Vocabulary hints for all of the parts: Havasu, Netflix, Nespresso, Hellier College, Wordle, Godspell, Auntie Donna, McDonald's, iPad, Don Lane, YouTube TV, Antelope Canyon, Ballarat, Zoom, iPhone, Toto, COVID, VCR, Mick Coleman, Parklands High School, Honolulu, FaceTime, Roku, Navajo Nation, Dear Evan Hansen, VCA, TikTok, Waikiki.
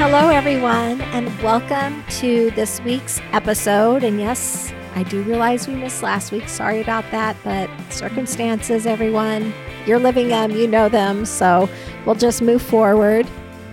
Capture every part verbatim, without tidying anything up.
Hello, everyone, and welcome to this week's episode. And yes, I do realize we missed last week. Sorry about that, but circumstances, everyone, you're living them, you know them, so we'll just move forward.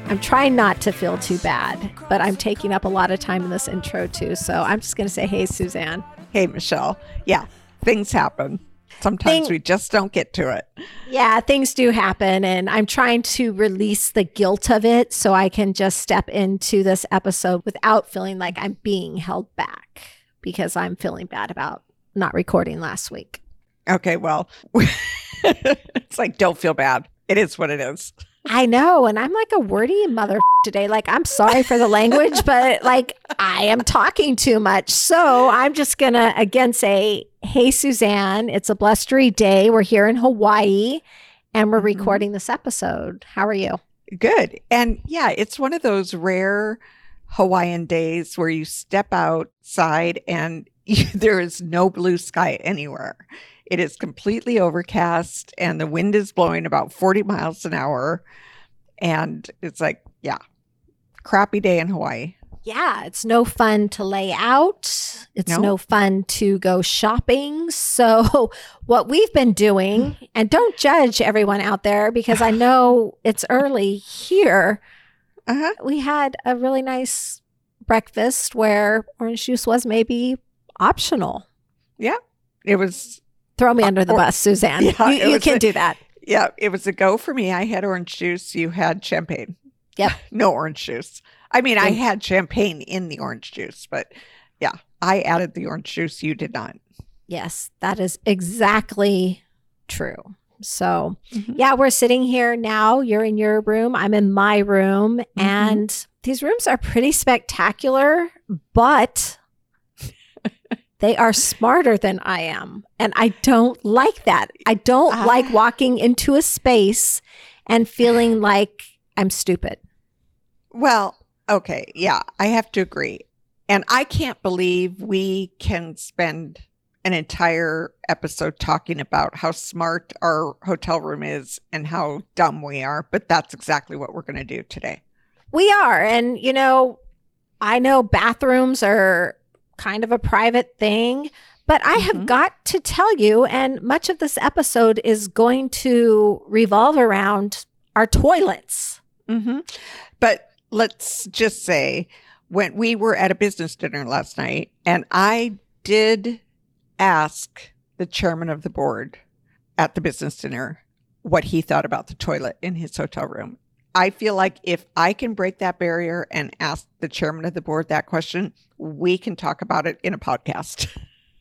I'm trying not to feel too bad, but I'm taking up a lot of time in this intro, too, so I'm just going to say, hey, Suzanne. Hey, Michelle. Yeah, things happen. Sometimes Thing- we just don't get to it. Yeah, things do happen. And I'm trying to release the guilt of it so I can just step into this episode without feeling like I'm being held back because I'm feeling bad about not recording last week. Okay, well, it's like, don't feel bad. It is what it is. I know. And I'm like a wordy mother today. Like, I'm sorry for the language, but like, I am talking too much. So I'm just going to again say, hey, Suzanne, it's a blustery day. We're here in Hawaii and we're mm-hmm. recording this episode. How are you? Good. And yeah, it's one of those rare Hawaiian days where you step outside and you, there is no blue sky anywhere. It is completely overcast and the wind is blowing about forty miles an hour. And it's like, yeah, crappy day in Hawaii. Yeah, it's no fun to lay out. It's no. no fun to go shopping. So what we've been doing, and don't judge everyone out there because I know it's early here. Uh-huh. We had a really nice breakfast where orange juice was maybe optional. Yeah, it was. Throw me under the or- bus, Suzanne. Yeah, you you can a, do that. Yeah, it was a go for me. I had orange juice. You had champagne. Yep. No orange juice. I mean, I had champagne in the orange juice, but yeah, I added the orange juice. You did not. Yes, that is exactly true. So mm-hmm. yeah, we're sitting here now. You're in your room. I'm in my room. Mm-hmm. And these rooms are pretty spectacular, but they are smarter than I am. And I don't like that. I don't uh, like walking into a space and feeling like I'm stupid. Well, okay. Yeah, I have to agree. And I can't believe we can spend an entire episode talking about how smart our hotel room is and how dumb we are. But that's exactly what we're going to do today. We are. And, you know, I know bathrooms are kind of a private thing, but I have mm-hmm. got to tell you, and much of this episode is going to revolve around our toilets. Mm-hmm. But let's just say when we were at a business dinner last night, and I did ask the chairman of the board at the business dinner what he thought about the toilet in his hotel room. I feel like if I can break that barrier and ask the chairman of the board that question, we can talk about it in a podcast.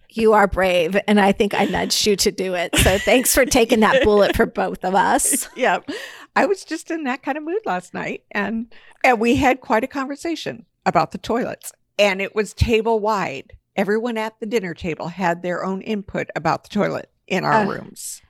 You are brave, and I think I nudged you to do it. So thanks for taking that bullet for both of us. Yeah. I was just in that kind of mood last night, and and we had quite a conversation about the toilets, and it was table wide. Everyone at the dinner table had their own input about the toilet in our uh, rooms.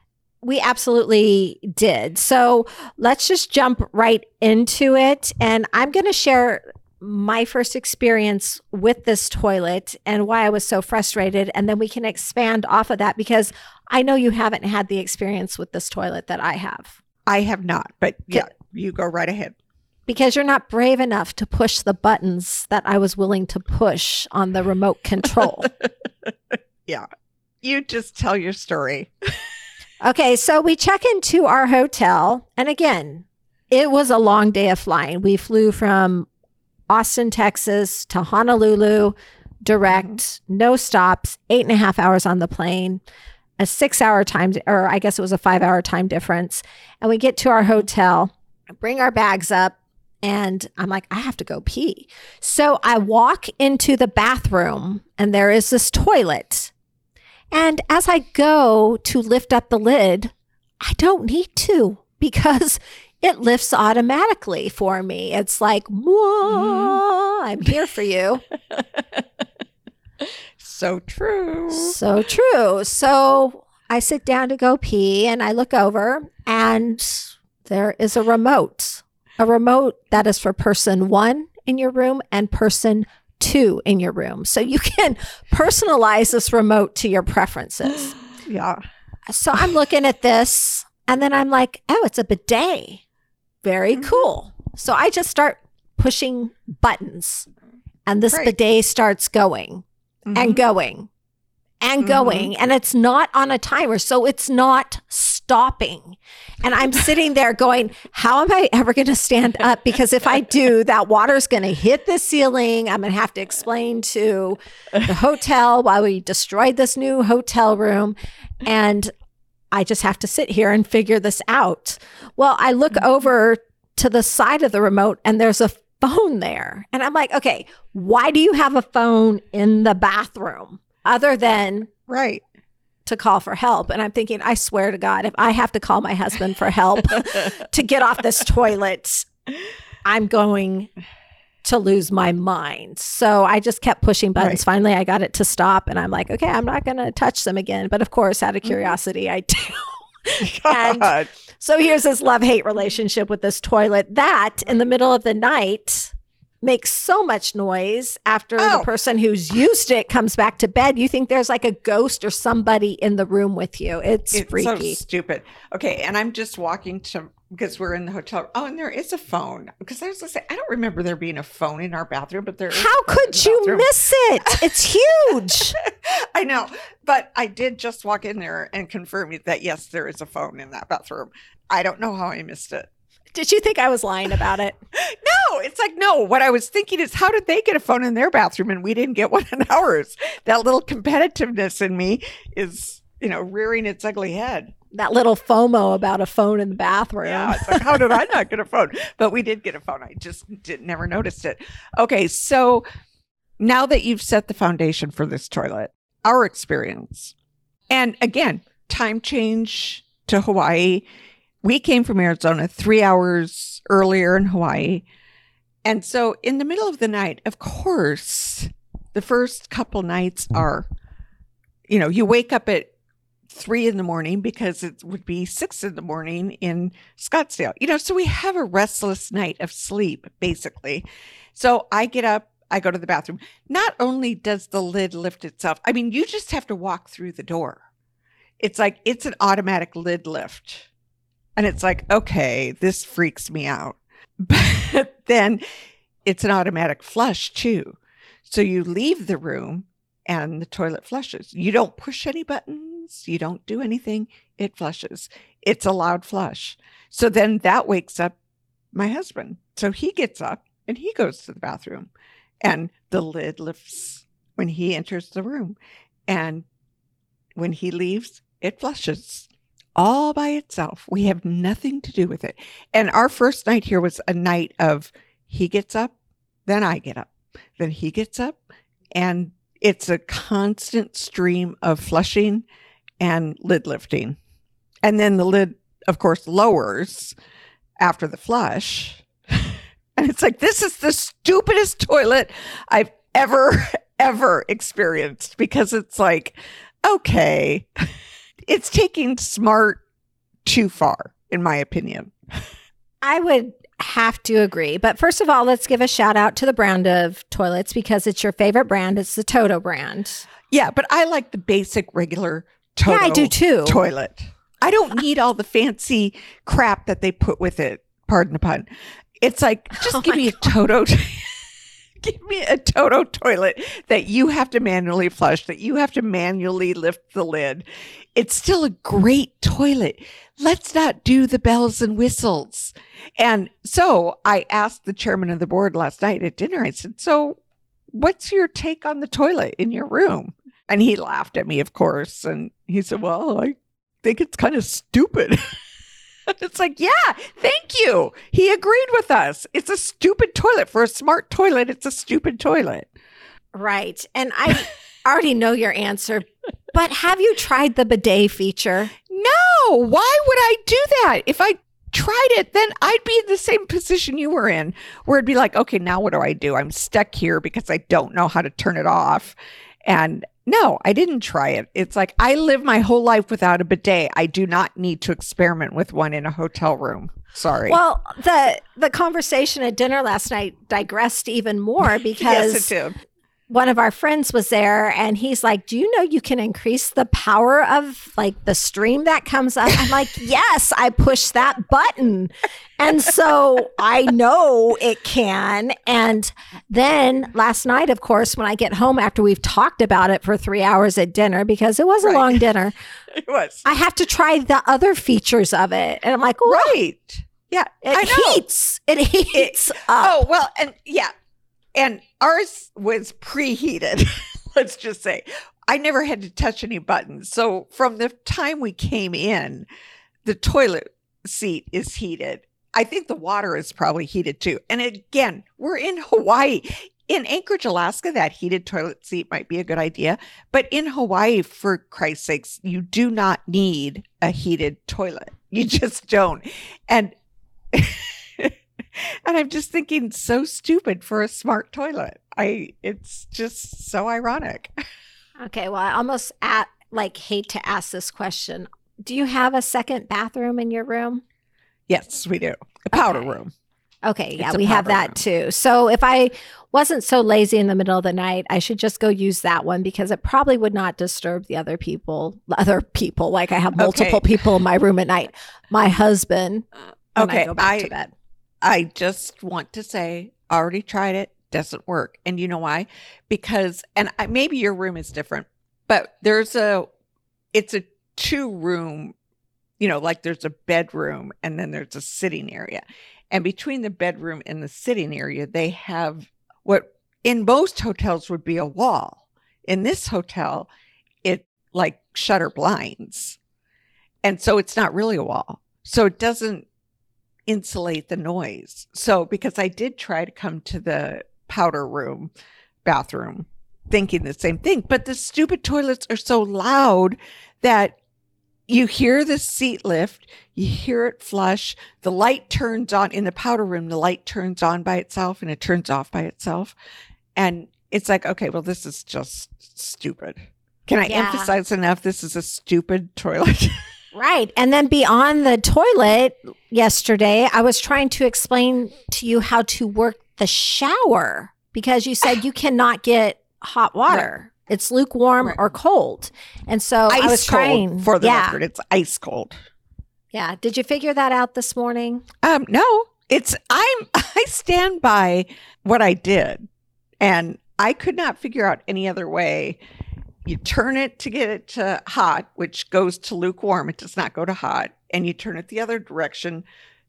We absolutely did. So let's just jump right into it, and I'm going to share my first experience with this toilet and why I was so frustrated. And then we can expand off of that because I know you haven't had the experience with this toilet that I have. I have not, but yeah, you go right ahead. Because you're not brave enough to push the buttons that I was willing to push on the remote control. Yeah. You just tell your story. Okay. So we check into our hotel. And again, it was a long day of flying. We flew from Austin, Texas to Honolulu, direct, mm-hmm. no stops, eight and a half hours on the plane, a six hour time, or I guess it was a five hour time difference. And we get to our hotel, bring our bags up, and I'm like, I have to go pee. So I walk into the bathroom and there is this toilet. And as I go to lift up the lid, I don't need to because it lifts automatically for me. It's like, whoa, mm-hmm. I'm here for you. So true. So true. So I sit down to go pee and I look over and there is a remote, a remote that is for person one in your room and person two in your room. So you can personalize this remote to your preferences. Yeah. So I'm looking at this and then I'm like, oh, it's a bidet. Very cool. So I just start pushing buttons, and this right. bidet starts going mm-hmm. and going and mm-hmm. going, and it's not on a timer, so it's not stopping. And I'm sitting there going, how am I ever going to stand up? Because if I do, that water's going to hit the ceiling. I'm going to have to explain to the hotel why we destroyed this new hotel room. And I just have to sit here and figure this out. Well, I look over to the side of the remote and there's a phone there. And I'm like, okay, why do you have a phone in the bathroom other than right. to call for help? And I'm thinking, I swear to God, if I have to call my husband for help to get off this toilet, I'm going to lose my mind. So I just kept pushing buttons. Right. Finally, I got it to stop. And I'm like, okay, I'm not going to touch them again. But of course, out of curiosity, mm-hmm. I do. And so here's this love-hate relationship with this toilet that in the middle of the night makes so much noise after oh. the person who's used it comes back to bed. You think there's like a ghost or somebody in the room with you. It's, it's freaky. So stupid. Okay. And I'm just walking to, because we're in the hotel. Oh, and there is a phone. Because I was going to say, I don't remember there being a phone in our bathroom, but there is. How could you bathroom. miss it? It's huge. I know. But I did just walk in there and confirm that, yes, there is a phone in that bathroom. I don't know how I missed it. Did you think I was lying about it? No, it's like, no. What I was thinking is, how did they get a phone in their bathroom and we didn't get one in ours? That little competitiveness in me is, you know, rearing its ugly head. That little FOMO about a phone in the bathroom. Yeah, it's like, how did I not get a phone? But we did get a phone. I just did, never noticed it. Okay, so now that you've set the foundation for this toilet, our experience, and again, time change to Hawaii. We came from Arizona three hours earlier in Hawaii. And so in the middle of the night, of course, the first couple nights are, you know, you wake up at three in the morning because it would be six in the morning in Scottsdale. You know, so we have a restless night of sleep, basically. So I get up, I go to the bathroom. Not only does the lid lift itself, I mean, you just have to walk through the door. It's like, it's an automatic lid lift. And it's like, okay, this freaks me out. But then it's an automatic flush too. So you leave the room and the toilet flushes. You don't push any buttons. You don't do anything. It flushes. It's a loud flush. So then that wakes up my husband. So he gets up and he goes to the bathroom. And the lid lifts when he enters the room. And when he leaves, it flushes. All by itself. We have nothing to do with it. And our first night here was a night of he gets up, then I get up, then he gets up. And it's a constant stream of flushing and lid lifting. And then the lid, of course, lowers after the flush. And it's like, this is the stupidest toilet I've ever, ever experienced, because it's like, okay. It's taking smart too far, in my opinion. I would have to agree. But first of all, let's give a shout out to the brand of toilets, because it's your favorite brand. It's the Toto brand. Yeah, but I like the basic, regular Toto yeah, I do too. toilet. I don't need all the fancy crap that they put with it. Pardon the pun. It's like, just oh give me God. a Toto t- Give me a Toto toilet that you have to manually flush, that you have to manually lift the lid. It's still a great toilet. Let's not do the bells and whistles. And so I asked the chairman of the board last night at dinner, I said, so what's your take on the toilet in your room? And he laughed at me, of course. And he said, well, I think it's kind of stupid. It's like, yeah, thank you. He agreed with us. It's a stupid toilet. For a smart toilet, it's a stupid toilet. Right. And I already know your answer, but have you tried the bidet feature? No. Why would I do that? If I tried it, then I'd be in the same position you were in, where it'd be like, okay, now what do I do? I'm stuck here because I don't know how to turn it off. And no, I didn't try it. It's like, I live my whole life without a bidet. I do not need to experiment with one in a hotel room. Sorry. Well, the the conversation at dinner last night digressed even more because yes, it did. one of our friends was there and he's like, do you know you can increase the power of like the stream that comes up? I'm like, yes, I pushed that button. And so I know it can. And then last night, of course, when I get home after we've talked about it for three hours at dinner, because it was a right. long dinner, it was. I have to try the other features of it. And I'm like, oh, right. Yeah. It heats. It heats it, up. Oh, well, and yeah. And ours was preheated, let's just say. I never had to touch any buttons. So from the time we came in, the toilet seat is heated. I think the water is probably heated too. And again, we're in Hawaii. In Anchorage, Alaska, that heated toilet seat might be a good idea. But in Hawaii, for Christ's sakes, you do not need a heated toilet. You just don't. And... And I'm just thinking, so stupid for a smart toilet. I, it's just so ironic. Okay, well, I almost at, like hate to ask this question. Do you have a second bathroom in your room? Yes, we do. A powder okay. room. Okay, yeah, we have that room. Too. So if I wasn't so lazy in the middle of the night, I should just go use that one because it probably would not disturb the other people. Other people, like I have multiple okay. people in my room at night. My husband, when okay, I go back I, to bed. I just want to say, already tried it, doesn't work. And you know why? Because, and I, maybe your room is different, but there's a, it's a two room, you know, like there's a bedroom and then there's a sitting area. And between the bedroom and the sitting area, they have what in most hotels would be a wall. In this hotel, it like shutter blinds. And so it's not really a wall. So it doesn't insulate the noise. So because I did try to come to the powder room bathroom thinking the same thing, but the stupid toilets are so loud that you hear the seat lift, you hear it flush, the light turns on in the powder room, the light turns on by itself and it turns off by itself. And it's like, okay, well, this is just stupid. Can I yeah. emphasize enough? This is a stupid toilet. Right. And then beyond the toilet yesterday, I was trying to explain to you how to work the shower because you said you cannot get hot water. Right. It's lukewarm right. or cold. And so ice I was trying. Cold, for the yeah. record, it's ice cold. Yeah. Did you figure that out this morning? Um, no, it's I'm I stand by what I did and I could not figure out any other way. You turn it to get it to hot, which goes to lukewarm. It does not go to hot. And you turn it the other direction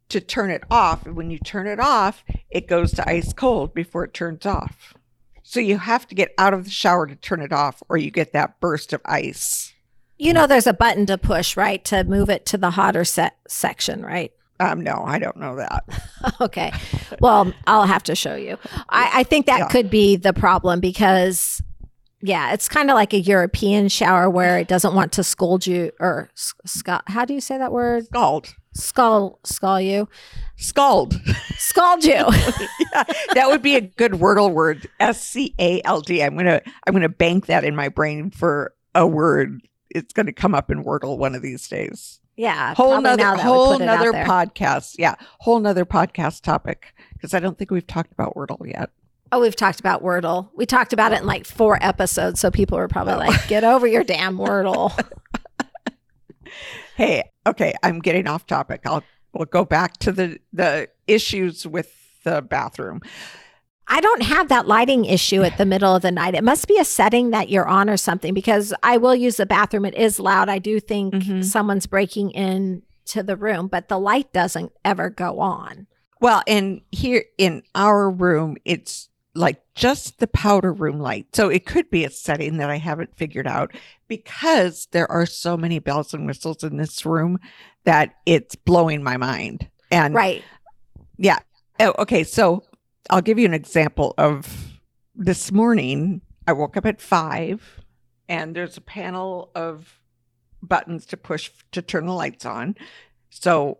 to turn it off. And when you turn it off, it goes to ice cold before it turns off. So you have to get out of the shower to turn it off, or you get that burst of ice. You know, there's a button to push, right, to move it to the hotter set section, right? Um, no, I don't know that. Okay. Well, I'll have to show you. I, I think that yeah. could be the problem because... Yeah, it's kind of like a European shower where it doesn't want to scold you or scald. How do you say that word? Scald. Scald. Scald you. Scald. Scald you. Yeah, that would be a good Wordle word. S C A L D. I'm gonna I'm gonna bank that in my brain for a word. It's gonna come up in Wordle one of these days. Yeah, whole nother whole nother podcast. Yeah, whole nother podcast topic because I don't think we've talked about Wordle yet. Oh, we've talked about Wordle. We talked about it in like four episodes. So people were probably oh. like, get over your damn Wordle. Hey, okay, I'm getting off topic. I'll we'll go back to the, the issues with the bathroom. I don't have that lighting issue at the middle of the night. It must be a setting that you're on or something because I will use the bathroom. It is loud. I do think mm-hmm. someone's breaking into the room, but the light doesn't ever go on. Well, and here in our room, it's like just the powder room light. So it could be a setting that I haven't figured out because there are so many bells and whistles in this room that it's blowing my mind. And right. Yeah. Oh, okay. So I'll give you an example of this morning. I woke up at five and there's a panel of buttons to push to turn the lights on. So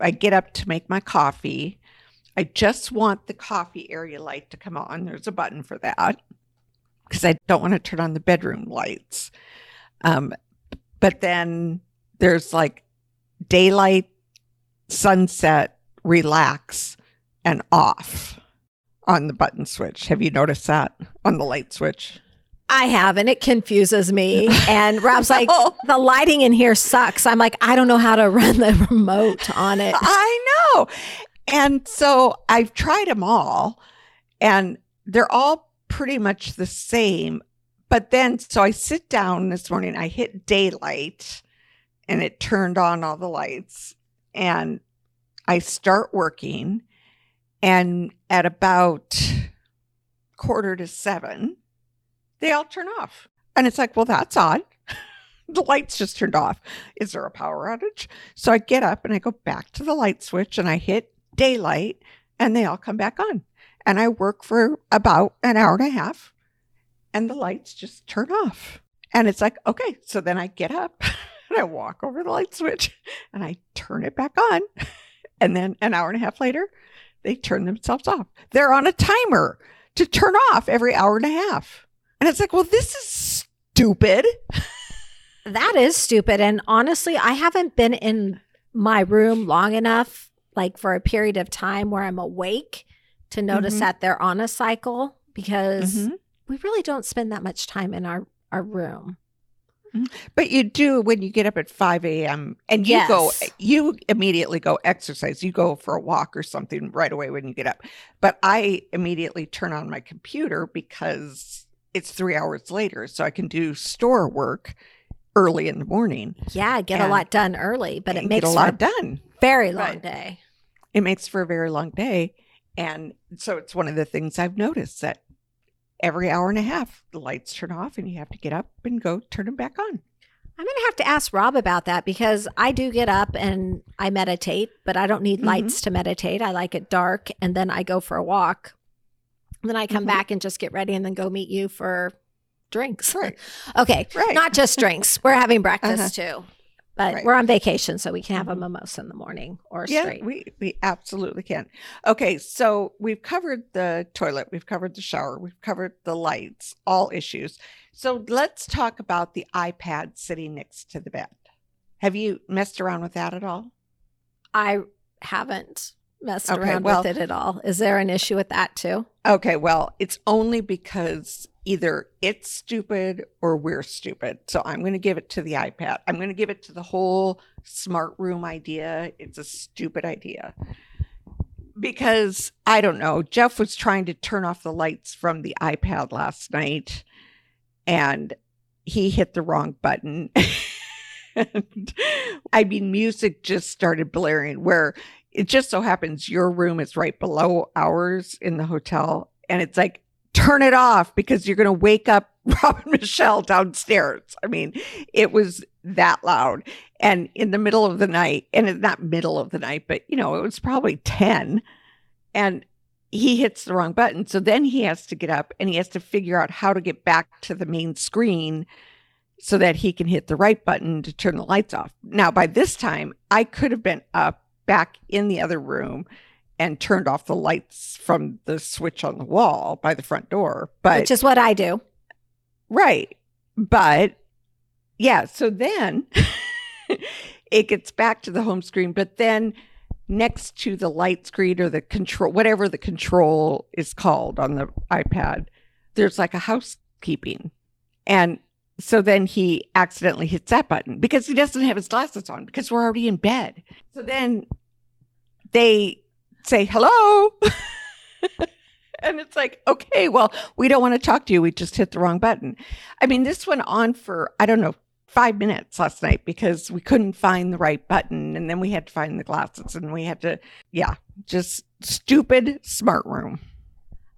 I get up to make my coffee. I just want the coffee area light to come on. There's a button for that because I don't want to turn on the bedroom lights. Um, but then there's like daylight, sunset, relax, and off. on the button switch. Have you noticed that on the light switch? I have, and it confuses me. And Rob's like, oh. The lighting in here sucks. I'm like, I don't know how to run the remote on it. I know. And so I've tried them all, and they're all pretty much the same. But then, so I sit down this morning, I hit daylight, and it turned on all the lights. And I start working, and at about quarter to seven, they all turn off. And it's like, well, that's odd. The lights just turned off. Is there a power outage? So I get up and I go back to the light switch and I hit daylight and they all come back on. And I work for about an hour and a half and the lights just turn off. And it's like, okay, so then I get up and I walk over the light switch and I turn it back on. And then an hour and a half later, they turn themselves off. They're on a timer to turn off every hour and a half. And it's like, well, this is stupid. That is stupid. And honestly, I haven't been in my room long enough, like for a period of time where I'm awake to notice mm-hmm. that they're on a cycle, because mm-hmm. we really don't spend that much time in our, our room. But you do when you get up at five a.m. and you yes. go, you immediately go exercise. You go for a walk or something right away when you get up. But I immediately turn on my computer because it's three hours later, so I can do store work early in the morning. Yeah, get and, a lot done early, but it makes a lot for done. Very long but day. It makes for a very long day. And so it's one of the things I've noticed, that every hour and a half, the lights turn off and you have to get up and go turn them back on. I'm going to have to ask Rob about that, because I do get up and I meditate, but I don't need mm-hmm. lights to meditate. I like it dark, and then I go for a walk. Then I come mm-hmm. back and just get ready and then go meet you for drinks. Right. Okay. Right. Not just drinks. We're having breakfast uh-huh. too. But right. we're on vacation, so we can have a mimosa in the morning or yeah, straight. Yeah, we, we absolutely can. Okay. So we've covered the toilet. We've covered the shower. We've covered the lights, all issues. So let's talk about the iPad sitting next to the bed. Have you messed around with that at all? I haven't. messed okay, around well, with it at all. Is there an issue with that too? Okay, well, it's only because either it's stupid or we're stupid. So I'm going to give it to the iPad. I'm going to give it to the whole smart room idea. It's a stupid idea. Because, I don't know, Jeff was trying to turn off the lights from the iPad last night and he hit the wrong button. And, I mean, music just started blaring where it just so happens your room is right below ours in the hotel. And it's like, turn it off because you're going to wake up Rob and Michelle downstairs. I mean, it was that loud. And in the middle of the night, and it's not middle of the night, but, you know, it was probably ten. And he hits the wrong button. So then he has to get up and he has to figure out how to get back to the main screen so that he can hit the right button to turn the lights off. Now, by this time, I could have been up back in the other room and turned off the lights from the switch on the wall by the front door. But which is what I do. Right. But yeah, so then it gets back to the home screen, but then next to the light screen or the control, whatever the control is called on the iPad, there's like a housekeeping. And so then he accidentally hits that button because he doesn't have his glasses on because we're already in bed. So then they say, hello. And it's like, okay, well, we don't want to talk to you. We just hit the wrong button. I mean, this went on for, I don't know, five minutes last night because we couldn't find the right button. And then we had to find the glasses and we had to, yeah, just stupid smart room.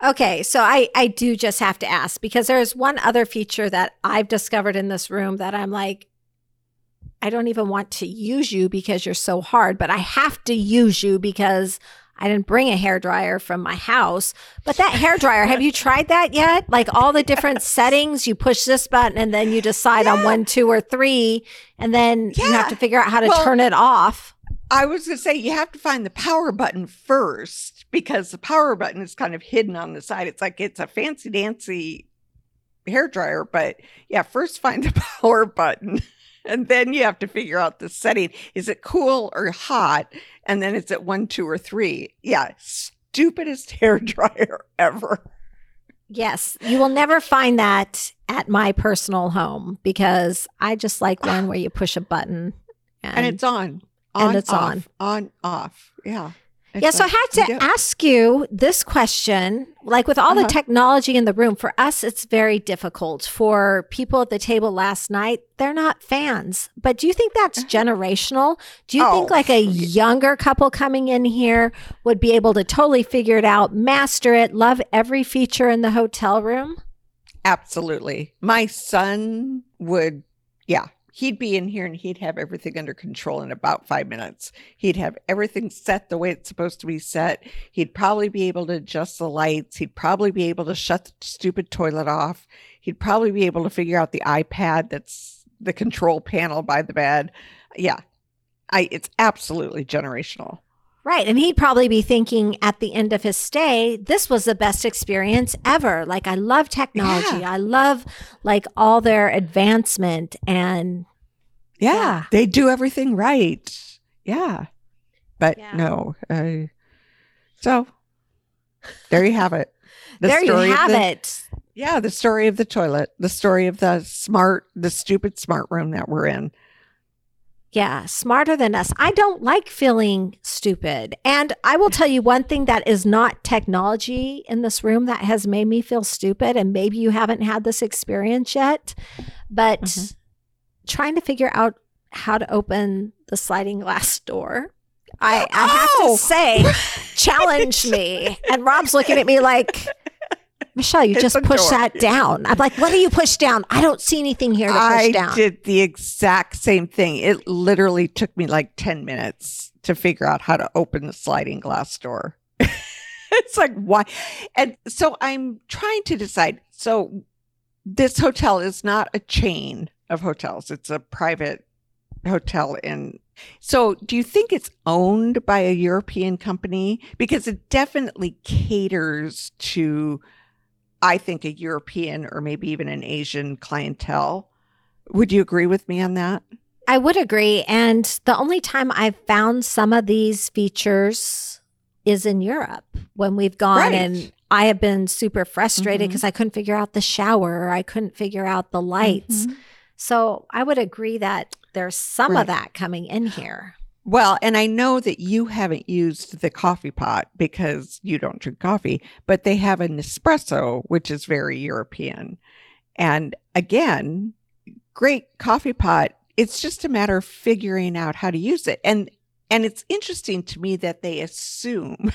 Okay, so I, I do just have to ask, because there's one other feature that I've discovered in this room that I'm like, I don't even want to use you because you're so hard, but I have to use you because I didn't bring a hairdryer from my house. But that hairdryer, have you tried that yet? Like all the different yes. settings, you push this button and then you decide yeah. on one, two, or three, and then yeah. you have to figure out how to well, turn it off. I was going to say, you have to find the power button first, because the power button is kind of hidden on the side. It's like it's a fancy dancy hairdryer, but yeah, first find the power button and then you have to figure out the setting. Is it cool or hot? And then it's at one, two, or three. Yeah, stupidest hair dryer ever. Yes, you will never find that at my personal home because I just like one where you push a button and, and it's on, on and it's off, on, on off. Yeah. Yeah. So I had to ask you this question, like with all uh-huh. the technology in the room, for us, it's very difficult. For people at the table last night, they're not fans. But do you think that's generational? Do you oh. think like a younger couple coming in here would be able to totally figure it out, master it, love every feature in the hotel room? Absolutely. My son would, yeah. He'd be in here and he'd have everything under control in about five minutes. He'd have everything set the way it's supposed to be set. He'd probably be able to adjust the lights. He'd probably be able to shut the stupid toilet off. He'd probably be able to figure out the iPad that's the control panel by the bed. Yeah, I, it's absolutely generational. Right. And he'd probably be thinking at the end of his stay, this was the best experience ever. Like, I love technology. Yeah. I love like all their advancement and. Yeah, yeah. They do everything right. Yeah. But yeah. no. Uh, so there you have it. The there story you have the, it. Yeah. The story of the toilet, the story of the smart, the stupid smart room that we're in. Yeah, smarter than us. I don't like feeling stupid. And I will tell you one thing that is not technology in this room that has made me feel stupid. And maybe you haven't had this experience yet, but mm-hmm. trying to figure out how to open the sliding glass door. I, I have oh! to say, challenge me. And Rob's looking at me like, Michelle, you it's just pushed that down. I'm like, what do you push down? I don't see anything here to push I down. I did the exact same thing. It literally took me like ten minutes to figure out how to open the sliding glass door. It's like, why? And so I'm trying to decide. So this hotel is not a chain of hotels. It's a private hotel in. So do you think it's owned by a European company? Because it definitely caters to, I think, a European or maybe even an Asian clientele. Would you agree with me on that? I would agree. And the only time I've found some of these features is in Europe when we've gone right. and I have been super frustrated because mm-hmm. I couldn't figure out the shower or I couldn't figure out the lights. Mm-hmm. So I would agree that there's some right. of that coming in here. Well, and I know that you haven't used the coffee pot because you don't drink coffee, but they have a Nespresso, which is very European. And again, great coffee pot. It's just a matter of figuring out how to use it. And and it's interesting to me that they assume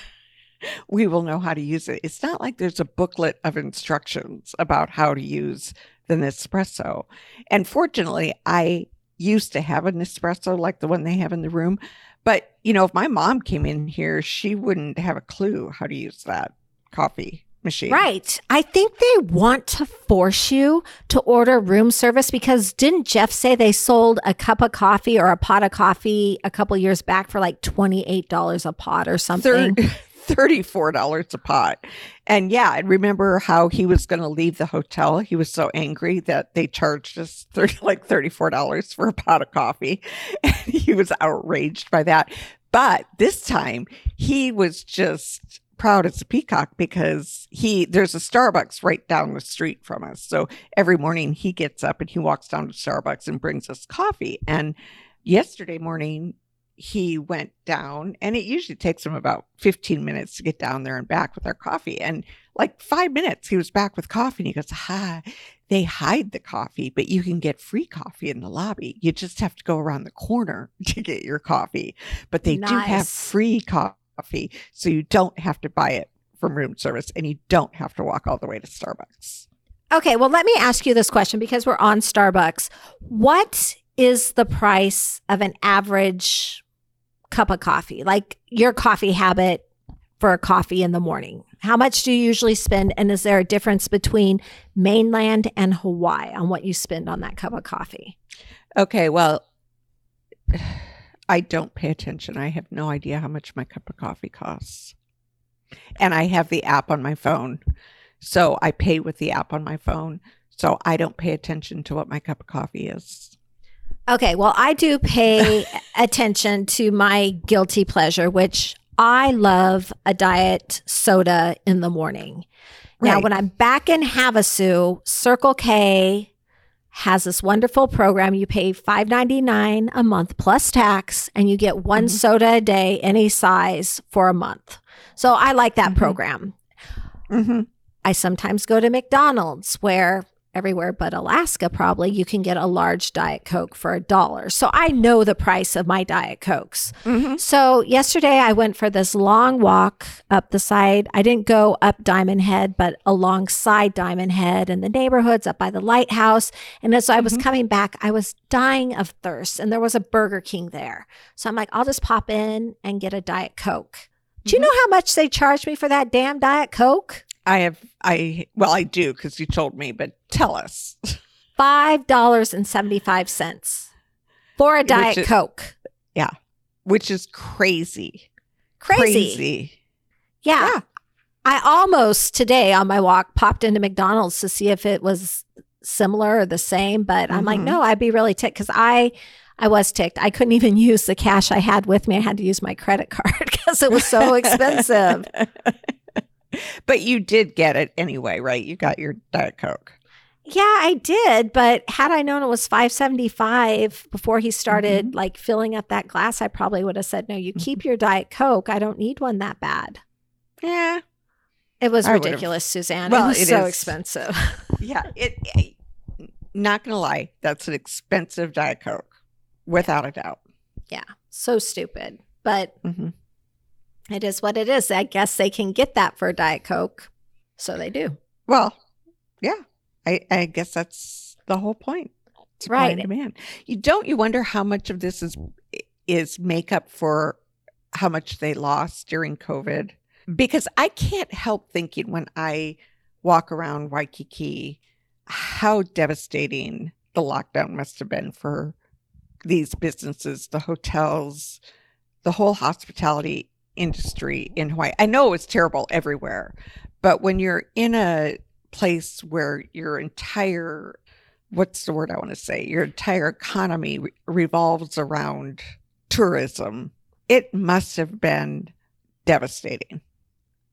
we will know how to use it. It's not like there's a booklet of instructions about how to use the Nespresso. And fortunately, I used to have an espresso like the one they have in the room. But, you know, if my mom came in here, she wouldn't have a clue how to use that coffee machine. Right. I think they want to force you to order room service because didn't Jeff say they sold a cup of coffee or a pot of coffee a couple years back for like twenty-eight dollars a pot or something? thirty-four dollars a pot. And yeah, I remember how he was going to leave the hotel. He was so angry that they charged us thirty, like thirty-four dollars for a pot of coffee. And he was outraged by that. But this time he was just proud as a peacock because he there's a Starbucks right down the street from us. So every morning he gets up and he walks down to Starbucks and brings us coffee. And yesterday morning, he went down, and it usually takes him about fifteen minutes to get down there and back with our coffee. And like five minutes, he was back with coffee. And he goes, ha, ah, they hide the coffee, but you can get free coffee in the lobby. You just have to go around the corner to get your coffee. But they nice. do have free coffee, so you don't have to buy it from room service, and you don't have to walk all the way to Starbucks. Okay, well, let me ask you this question because we're on Starbucks. What is the price of an average cup of coffee, like your coffee habit for a coffee in the morning? How much do you usually spend? And is there a difference between mainland and Hawaii on what you spend on that cup of coffee? Okay, well, I don't pay attention. I have no idea how much my cup of coffee costs. And I have the app on my phone. So I pay with the app on my phone. So I don't pay attention to what my cup of coffee is. Okay, well, I do pay attention to my guilty pleasure, which I love a diet soda in the morning. Right. Now, when I'm back in Havasu, Circle K has this wonderful program. You pay five ninety-nine a month plus tax, and you get one mm-hmm. soda a day, any size, for a month. So I like that mm-hmm. program. Mm-hmm. I sometimes go to McDonald's, where everywhere but Alaska, probably, you can get a large Diet Coke for a dollar. So I know the price of my Diet Cokes. Mm-hmm. So yesterday I went for this long walk up the side. I didn't go up Diamond Head, but alongside Diamond Head and the neighborhoods up by the lighthouse. And as I was mm-hmm. coming back, I was dying of thirst, and there was a Burger King there. So I'm like, I'll just pop in and get a Diet Coke. Mm-hmm. Do you know how much they charged me for that damn Diet Coke? I have, I, well, I do, because you told me, but tell us. five dollars and seventy-five cents for a Diet is, Coke. Yeah. Which is crazy. Crazy. Crazy. Yeah. yeah. I almost today on my walk popped into McDonald's to see if it was similar or the same, but mm-hmm. I'm like, no, I'd be really ticked, because I, I was ticked. I couldn't even use the cash I had with me. I had to use my credit card because it was so expensive. But you did get it anyway, right? You got your Diet Coke. Yeah, I did. But had I known it was five seventy-five before he started mm-hmm. like filling up that glass, I probably would have said, no, you keep your Diet Coke. I don't need one that bad. Yeah. It was I ridiculous, Suzanne. Well, it was it so is. expensive. Yeah. It, it, not going to lie, that's an expensive Diet Coke, without yeah. a doubt. Yeah. So stupid. But... Mm-hmm. It is what it is. I guess they can get that for a Diet Coke. So they do. Well, yeah. I, I guess that's the whole point. Supply right. and demand. You don't, you wonder how much of this is is makeup for how much they lost during COVID? Because I can't help thinking when I walk around Waikiki, how devastating the lockdown must have been for these businesses, the hotels, the whole hospitality industry in Hawaii. I know it's terrible everywhere, but when you're in a place where your entire, what's the word I want to say, your entire economy re- revolves around tourism, it must have been devastating.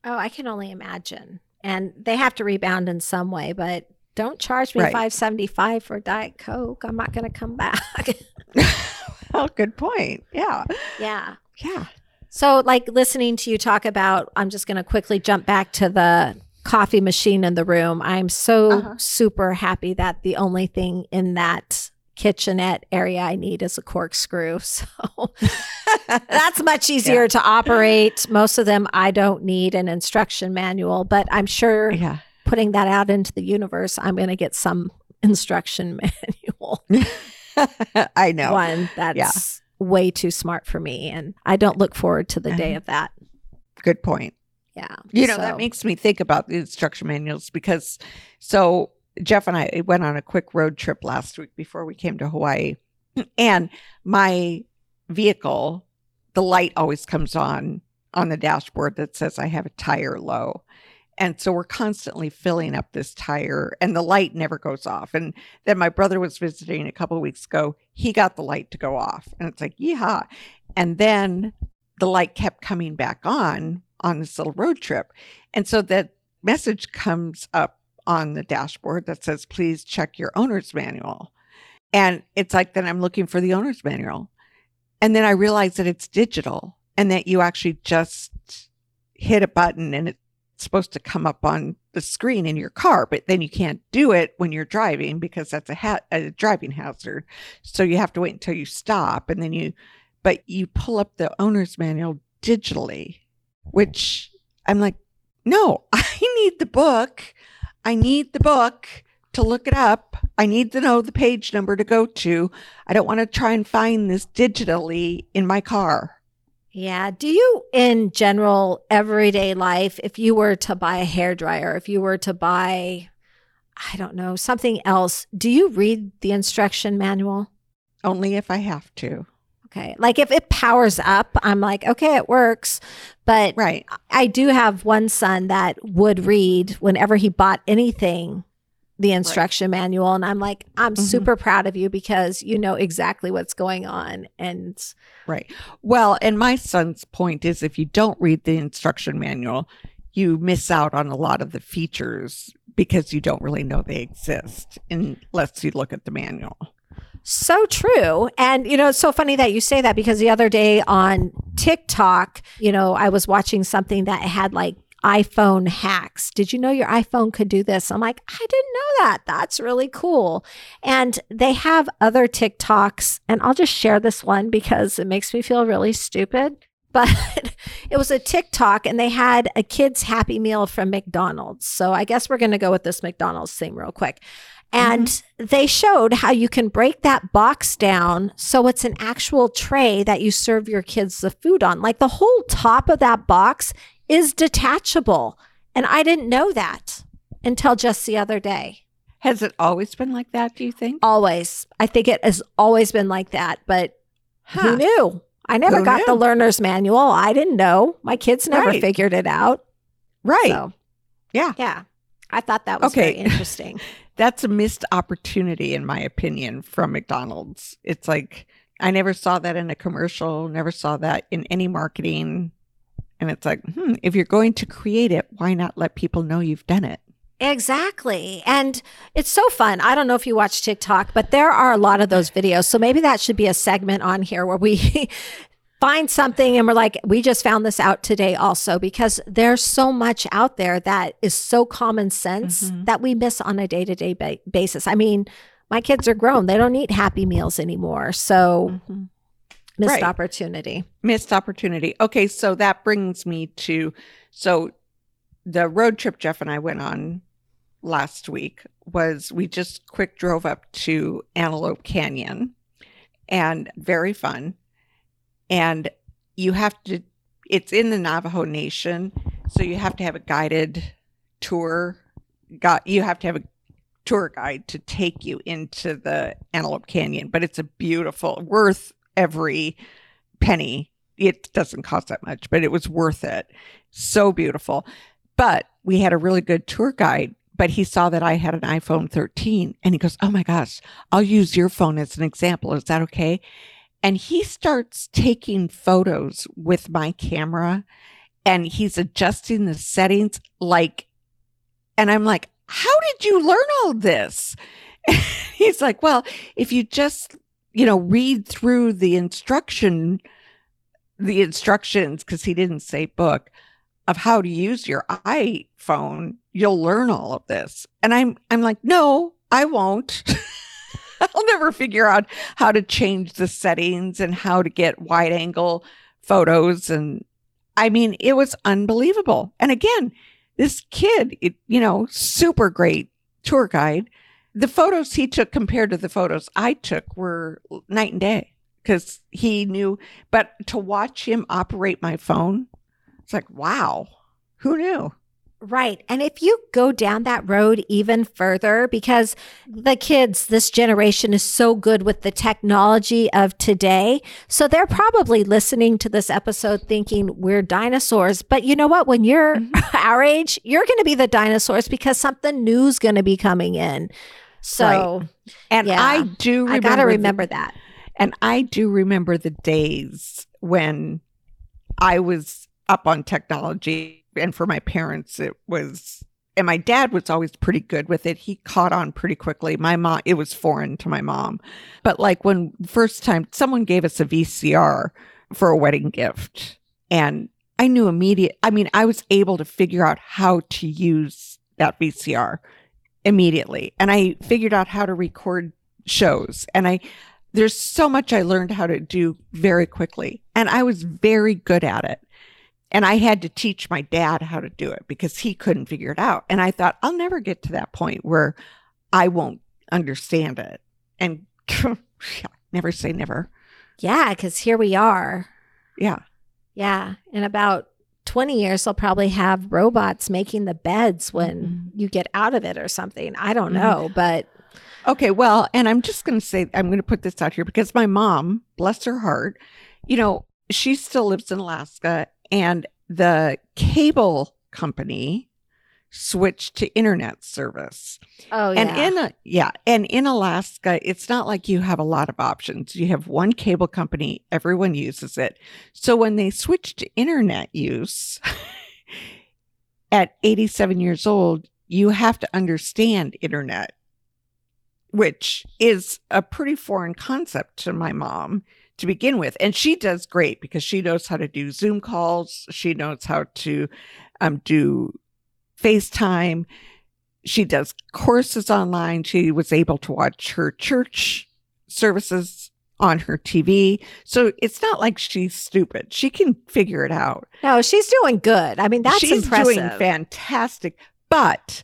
Oh, I can only imagine. And they have to rebound in some way, but don't charge me right. five seventy-five for Diet Coke. I'm not going to come back. Well, good point. Yeah. Yeah. Yeah. So like listening to you talk about, I'm just going to quickly jump back to the coffee machine in the room. I'm so uh-huh. super happy that the only thing in that kitchenette area I need is a corkscrew. So that's much easier yeah. to operate. Most of them, I don't need an instruction manual, but I'm sure yeah. putting that out into the universe, I'm going to get some instruction manual. I know. One that's... Yeah. way too smart for me, and I don't look forward to the day of that. Good point. Yeah. You know, so. That makes me think about the instruction manuals, because so Jeff and I went on a quick road trip last week before we came to Hawaii, and my vehicle, the light always comes on on the dashboard that says I have a tire low. And so we're constantly filling up this tire, and the light never goes off. And then my brother was visiting a couple of weeks ago. He got the light to go off, and it's like, yeehaw. And then the light kept coming back on on this little road trip. And so that message comes up on the dashboard that says, please check your owner's manual. And it's like, then I'm looking for the owner's manual. And then I realize that it's digital, and that you actually just hit a button and it supposed to come up on the screen in your car, but then you can't do it when you're driving, because that's a, ha- a driving hazard. So you have to wait until you stop, and then you, but you pull up the owner's manual digitally, which I'm like, no, I need the book. I need the book to look it up. I need to know the page number to go to. I don't want to try and find this digitally in my car. Yeah. Do you, in general, everyday life, if you were to buy a hairdryer, if you were to buy, I don't know, something else, do you read the instruction manual? Only if I have to. Okay. Like if it powers up, I'm like, okay, it works. But right. I do have one son that would read whenever he bought anything. the instruction right. manual. And I'm like, I'm mm-hmm. super proud of you because you know exactly what's going on. And right. Well, and my son's point is if you don't read the instruction manual, you miss out on a lot of the features because you don't really know they exist unless you look at the manual. So true. And, you know, it's so funny that you say that because the other day on TikTok, you know, I was watching something that had like iPhone hacks. Did you know your iPhone could do this? I'm like, I didn't know that. That's really cool. And they have other TikToks, and I'll just share this one because it makes me feel really stupid. But it was a TikTok and they had a kid's Happy Meal from McDonald's. So I guess we're going to go with this McDonald's thing real quick. And mm-hmm. they showed how you can break that box down so it's an actual tray that you serve your kids the food on. Like the whole top of that box is detachable. And I didn't know that until just the other day. Has it always been like that, do you think? Always. I think it has always been like that, but huh. who knew? I never Who got knew? the learner's manual. I didn't know. My kids never right. figured it out. Right. So, yeah. Yeah. I thought that was okay. very interesting. That's a missed opportunity, in my opinion, from McDonald's. It's like, I never saw that in a commercial, never saw that in any marketing. And it's like, hmm, if you're going to create it, why not let people know you've done it? Exactly. And it's so fun. I don't know if you watch TikTok, but there are a lot of those videos. So maybe that should be a segment on here where we find something and we're like, we just found this out today also, because there's so much out there that is so common sense mm-hmm. that we miss on a day-to-day ba- basis. I mean, my kids are grown. They don't eat Happy Meals anymore. So mm-hmm. missed right. opportunity. Missed opportunity. Okay. So that brings me to, so the road trip Jeff and I went on last week was we just quick drove up to Antelope Canyon, and very fun. And you have to, it's in the Navajo Nation, so you have to have a guided tour. Got you have to have a tour guide to take you into the Antelope Canyon, but it's a beautiful, worth every penny. It doesn't cost that much, but it was worth it. So beautiful. But we had a really good tour guide. But he saw that I had an iPhone thirteen and he goes, oh my gosh, I'll use your phone as an example. Is that okay? And he starts taking photos with my camera and he's adjusting the settings like, and I'm like, how did you learn all this? He's like, well, if you just, you know, read through the instruction, the instructions, because he didn't say book, of how to use your iPhone, you'll learn all of this. And I'm I'm like, no, I won't. I'll never figure out how to change the settings and how to get wide angle photos. And I mean, it was unbelievable. And again, this kid, it, you know, super great tour guide. The photos he took compared to the photos I took were night and day because he knew, but to watch him operate my phone, it's like, wow, who knew? Right. And if you go down that road even further, because the kids, this generation is so good with the technology of today. So they're probably listening to this episode thinking we're dinosaurs. But you know what? When you're mm-hmm. our age, you're going to be the dinosaurs because something new is going to be coming in. So, right. and yeah, I do remember I got to remember the, that. And I do remember the days when I was up on technology. And for my parents, it was, and my dad was always pretty good with it. He caught on pretty quickly. My mom, it was foreign to my mom. But like when first time someone gave us a V C R for a wedding gift, and I knew immediate, I mean, I was able to figure out how to use that V C R immediately. And I figured out how to record shows. And I, there's so much I learned how to do very quickly. And I was very good at it. And I had to teach my dad how to do it because he couldn't figure it out. And I thought, I'll never get to that point where I won't understand it. And never say never. Yeah, because here we are. Yeah. Yeah. In about twenty years, they'll probably have robots making the beds when mm-hmm. you get out of it or something. I don't mm-hmm. know, but. Okay, well, and I'm just going to say, I'm going to put this out here because my mom, bless her heart, you know, she still lives in Alaska. And the cable company switch to internet service. Oh, yeah. And in a, yeah, and in Alaska, it's not like you have a lot of options. You have one cable company, everyone uses it. So when they switched to internet use at eighty-seven years old, you have to understand internet, which is a pretty foreign concept to my mom to begin with. And she does great because she knows how to do Zoom calls. She knows how to um, do FaceTime. She does courses online. She was able to watch her church services on her T V. So it's not like she's stupid. She can figure it out. No, she's doing good. I mean, that's she's impressive. She's doing fantastic. But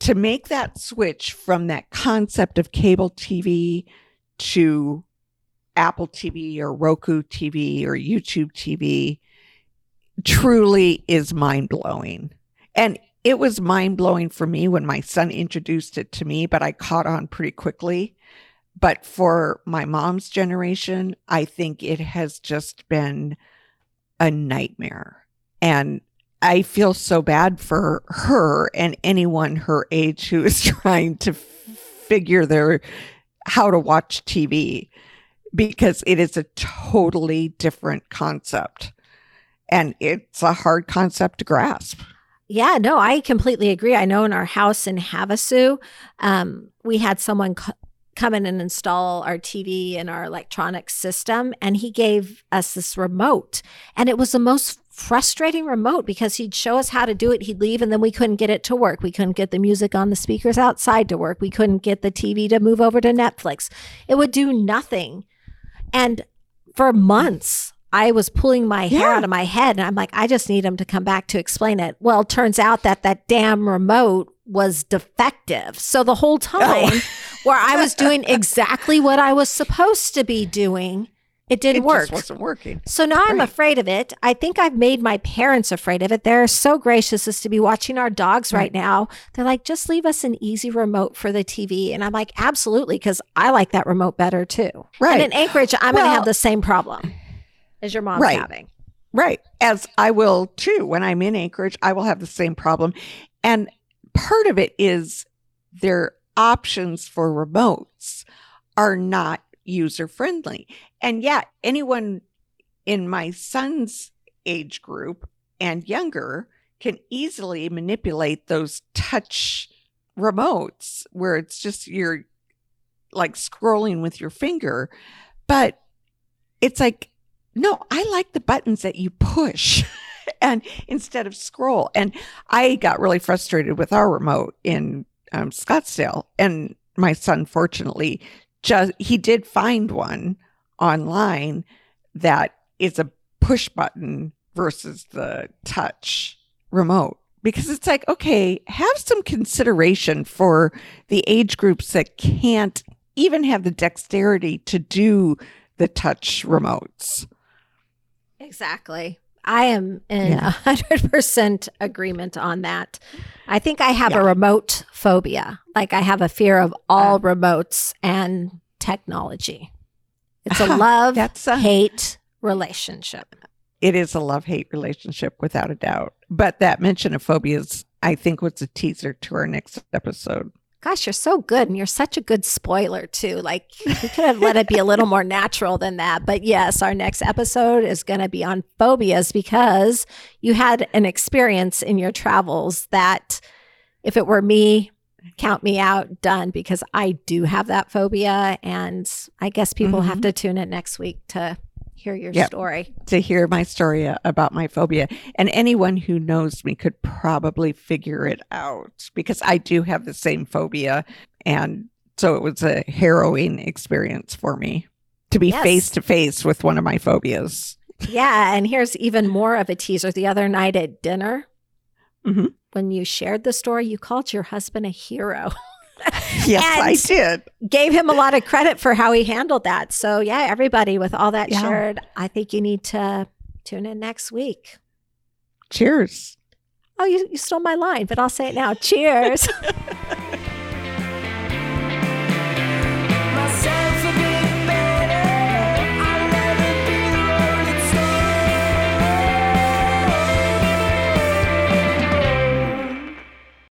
to make that switch from that concept of cable T V to Apple T V or Roku T V or YouTube T V truly is mind-blowing. And it was mind-blowing for me when my son introduced it to me, but I caught on pretty quickly. But for my mom's generation, I think it has just been a nightmare. And I feel so bad for her and anyone her age who is trying to f- figure their how to watch T V, because it is a totally different concept and it's a hard concept to grasp. Yeah, no, I completely agree. I know in our house in Havasu, um, we had someone c- come in and install our T V and our electronic system, and he gave us this remote, and it was the most frustrating remote because he'd show us how to do it, he'd leave, and then we couldn't get it to work. We couldn't get the music on the speakers outside to work. We couldn't get the T V to move over to Netflix. It would do nothing. And for months, I was pulling my yeah. hair out of my head, and I'm like, I just need him to come back to explain it. Well, it turns out that that damn remote was defective. So the whole time oh. where I was doing exactly what I was supposed to be doing, It didn't it work. It just wasn't working. So now right. I'm afraid of it. I think I've made my parents afraid of it. They're so gracious as to be watching our dogs right, right now. They're like, just leave us an easy remote for the T V. And I'm like, absolutely, because I like that remote better too. Right. And in Anchorage, I'm well, going to have the same problem as your mom's right. having. Right. As I will too. When I'm in Anchorage, I will have the same problem. And part of it is their options for remotes are not user-friendly. And yeah, anyone in my son's age group and younger can easily manipulate those touch remotes where it's just you're like scrolling with your finger. But it's like, no, I like the buttons that you push and instead of scroll. And I got really frustrated with our remote in um, Scottsdale. And my son, fortunately, Just, he did find one online that is a push button versus the touch remote, because it's like, okay, have some consideration for the age groups that can't even have the dexterity to do the touch remotes. Exactly. I am in yeah. one hundred percent agreement on that. I think I have yeah. a remote phobia. Like I have a fear of all uh, remotes and technology. It's a love-hate uh, relationship. It is a love-hate relationship without a doubt. But that mention of phobias, I think, was a teaser to our next episode. Gosh, you're so good. And you're such a good spoiler too. Like we could have let it be a little more natural than that. But yes, our next episode is going to be on phobias, because you had an experience in your travels that if it were me, count me out, done, because I do have that phobia. And I guess people mm-hmm. have to tune in next week to hear your yep. story. To hear my story about my phobia. And anyone who knows me could probably figure it out, because I do have the same phobia. And so it was a harrowing experience for me to be face to face with one of my phobias. Yeah. And here's even more of a teaser. The other night at dinner, mm-hmm. when you shared the story, you called your husband a hero. Yes, I did. Gave him a lot of credit for how he handled that. So yeah, everybody, with all that yeah. shared, I think you need to tune in next week. Cheers. Oh, you, you stole my line, but I'll say it now. Cheers.